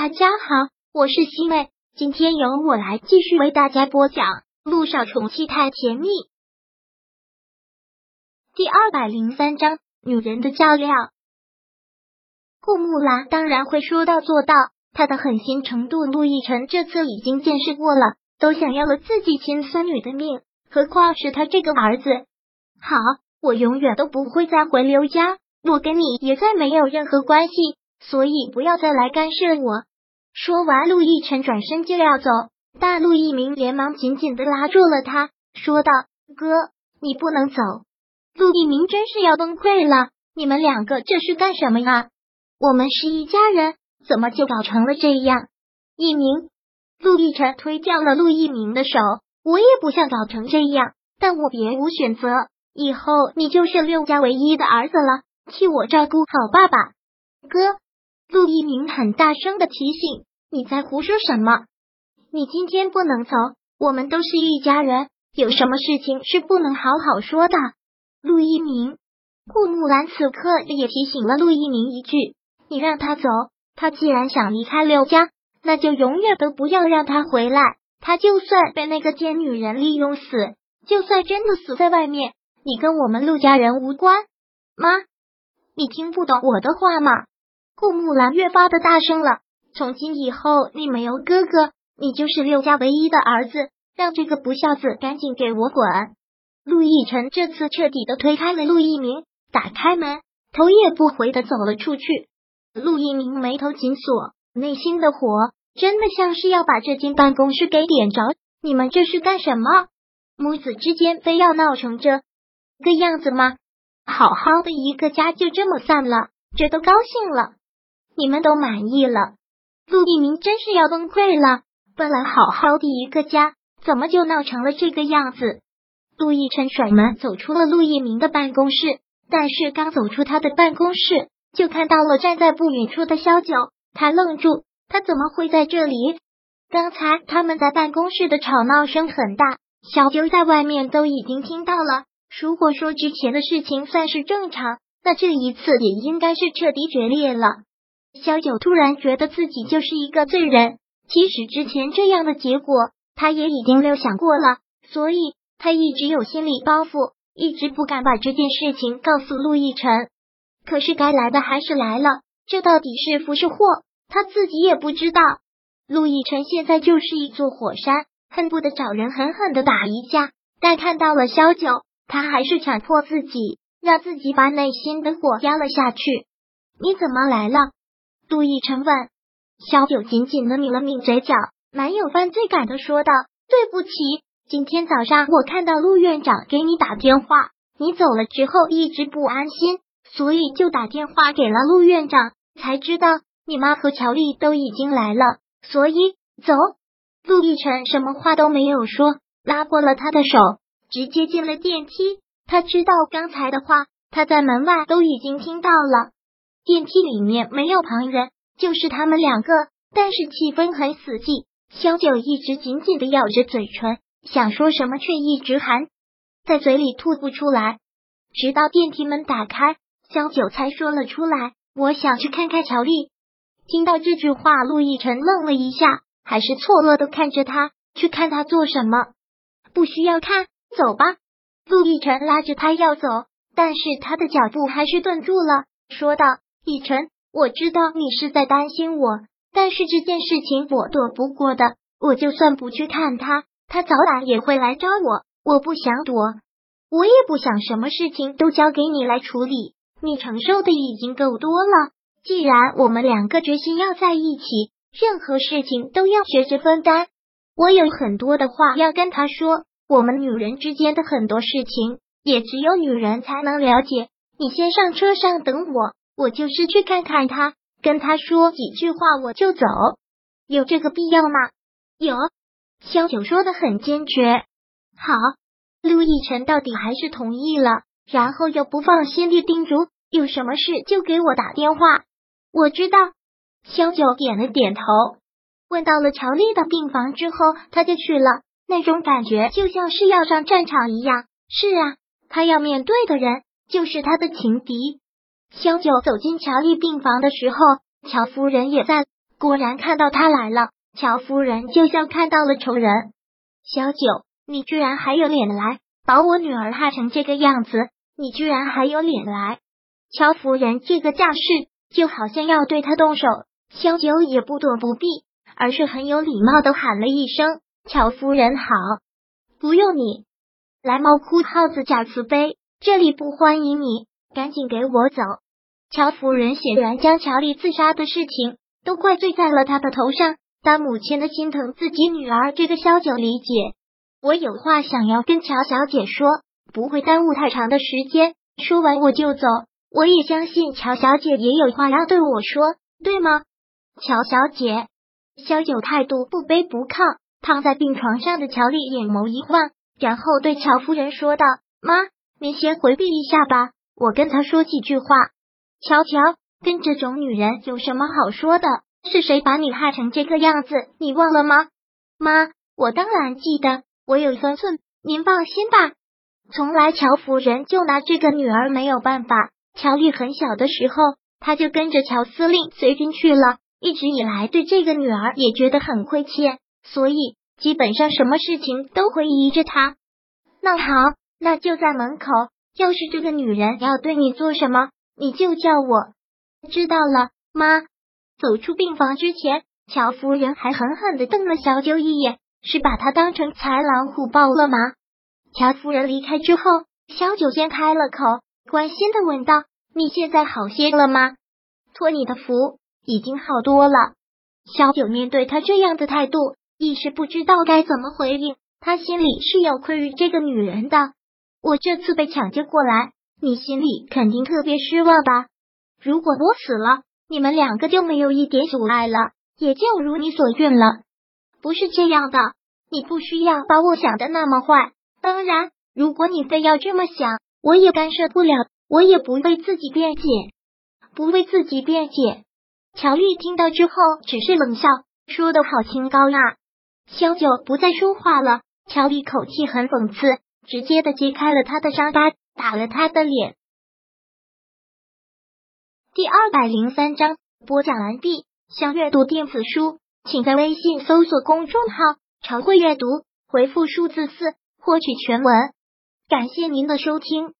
大家好，我是西妹，今天由我来继续为大家播讲《陆少宠妻太甜蜜》第203章女人的较量。顾木兰当然会说到做到，她的狠心程度陆亦辰这次已经见识过了，都想要了自己亲孙女的命，何况是他这个儿子。好，我永远都不会再回刘家，我跟你也再没有任何关系，所以不要再来干涉我。说完，陆亦辰转身就要走，但陆一鸣连忙紧紧地拉住了他，说道：“哥，你不能走。”陆一鸣真是要崩溃了，你们两个这是干什么呀？我们是一家人，怎么就搞成了这样？一鸣，陆亦辰推掉了陆一鸣的手，我也不想搞成这样，但我别无选择，以后你就是六家唯一的儿子了，替我照顾好爸爸。哥，陆一鸣很大声的提醒，你在胡说什么？你今天不能走，我们都是一家人，有什么事情是不能好好说的。陆一鸣，顾木兰此刻也提醒了陆一鸣一句，你让他走，他既然想离开刘家，那就永远都不要让他回来，他就算被那个贱女人利用死，就算真的死在外面，你跟我们陆家人无关。妈，你听不懂我的话吗？顾木兰越发的大声了，从今以后你没有哥哥，你就是六家唯一的儿子，让这个不孝子赶紧给我滚。陆亦辰这次彻底的推开了陆一鸣，打开门，头也不回的走了出去。陆一鸣眉头紧锁，内心的火真的像是要把这间办公室给点着，你们这是干什么？母子之间非要闹成这个样子吗？好好的一个家就这么散了，这都高兴了。你们都满意了？陆一鸣真是要崩溃了，本来好好的一个家，怎么就闹成了这个样子？陆亦辰甩门走出了陆一鸣的办公室，但是刚走出他的办公室，就看到了站在不远处的萧九，他愣住，他怎么会在这里？刚才他们在办公室的吵闹声很大，萧九在外面都已经听到了，如果说之前的事情算是正常，那这一次也应该是彻底决裂了。萧九突然觉得自己就是一个罪人，即使之前这样的结果他也已经料想过了，所以他一直有心理包袱，一直不敢把这件事情告诉陆亦辰。可是该来的还是来了，这到底是福是祸，他自己也不知道。陆亦辰现在就是一座火山，恨不得找人狠狠的打一架，但看到了萧九，他还是强迫自己，让自己把内心的火压了下去。你怎么来了？陆亦辰问。萧九紧紧的抿了抿嘴角，满有犯罪感的说道：“对不起，今天早上我看到陆院长给你打电话，你走了之后一直不安心，所以就打电话给了陆院长，才知道你妈和乔丽都已经来了，所以走。”陆亦辰什么话都没有说，拉过了他的手，直接进了电梯。他知道刚才的话，他在门外都已经听到了。电梯里面没有旁人，就是他们两个，但是气氛很死寂。萧九一直紧紧的咬着嘴唇，想说什么却一直含在嘴里吐不出来。直到电梯门打开，萧九才说了出来：“我想去看看乔丽。”听到这句话，陆亦辰愣了一下，还是错愕的看着他。去看他做什么？不需要看，走吧。陆亦辰拉着他要走，但是他的脚步还是顿住了，说道：“奕辰，我知道你是在担心我，但是这件事情我躲不过的，我就算不去看他，他早晚也会来找我，我不想躲，我也不想什么事情都交给你来处理，你承受的已经够多了，既然我们两个决心要在一起，任何事情都要学着分担。我有很多的话要跟他说，我们女人之间的很多事情，也只有女人才能了解，你先上车上等我。我就是去看看他，跟他说几句话我就走，有这个必要吗？”“有。”萧九说得很坚决。“好。”陆亦辰到底还是同意了，然后又不放心地叮嘱：“有什么事就给我打电话。”“我知道。”萧九点了点头。问到了乔丽的病房之后，他就去了，那种感觉就像是要上战场一样。是啊，他要面对的人就是他的情敌。萧九走进乔丽病房的时候，乔夫人也在，果然看到他来了，乔夫人就像看到了仇人。小九，你居然还有脸来，把我女儿害成这个样子，你居然还有脸来！乔夫人这个架势，就好像要对他动手。小九也不躲不避，而是很有礼貌的喊了一声：“乔夫人好。”不用你，蓝毛哭耗子假慈悲，这里不欢迎你，赶紧给我走！乔夫人显然将乔丽自杀的事情都怪罪在了他的头上，当母亲的心疼自己女儿，这个小九理解。我有话想要跟乔小姐说，不会耽误太长的时间，说完我就走。我也相信乔小姐也有话要对我说，对吗？乔小姐，小九态度不卑不亢，躺在病床上的乔丽眼眸一晃，然后对乔夫人说道：“妈，您先回避一下吧，我跟她说几句话。”乔乔，跟这种女人有什么好说的？是谁把你害成这个样子？你忘了吗？妈，我当然记得，我有分寸，您放心吧。从来乔夫人就拿这个女儿没有办法。乔丽很小的时候，她就跟着乔司令随军去了，一直以来对这个女儿也觉得很亏欠，所以基本上什么事情都会依着她。那好，那就在门口，要是这个女人要对你做什么，你就叫我。知道了，妈。走出病房之前，乔夫人还狠狠地瞪了小九一眼，是把她当成豺狼虎豹了吗？乔夫人离开之后，小九先开了口，关心地问道：“你现在好些了吗？”“托你的福，已经好多了。”小九面对他这样的态度，一时不知道该怎么回应，他心里是有愧于这个女人的。我这次被抢救过来，你心里肯定特别失望吧？如果我死了，你们两个就没有一点阻碍了，也就如你所愿了。不是这样的，你不需要把我想的那么坏。当然，如果你非要这么想，我也干涉不了，我也不为自己辩解。不为自己辩解。乔玉听到之后只是冷笑，说得好清高啊。萧九不再说话了，乔玉口气很讽刺，直接的揭开了他的伤疤，打了他的脸。第203章播讲完毕。想阅读电子书，请在微信搜索公众号“常会阅读”，回复数字4获取全文。感谢您的收听。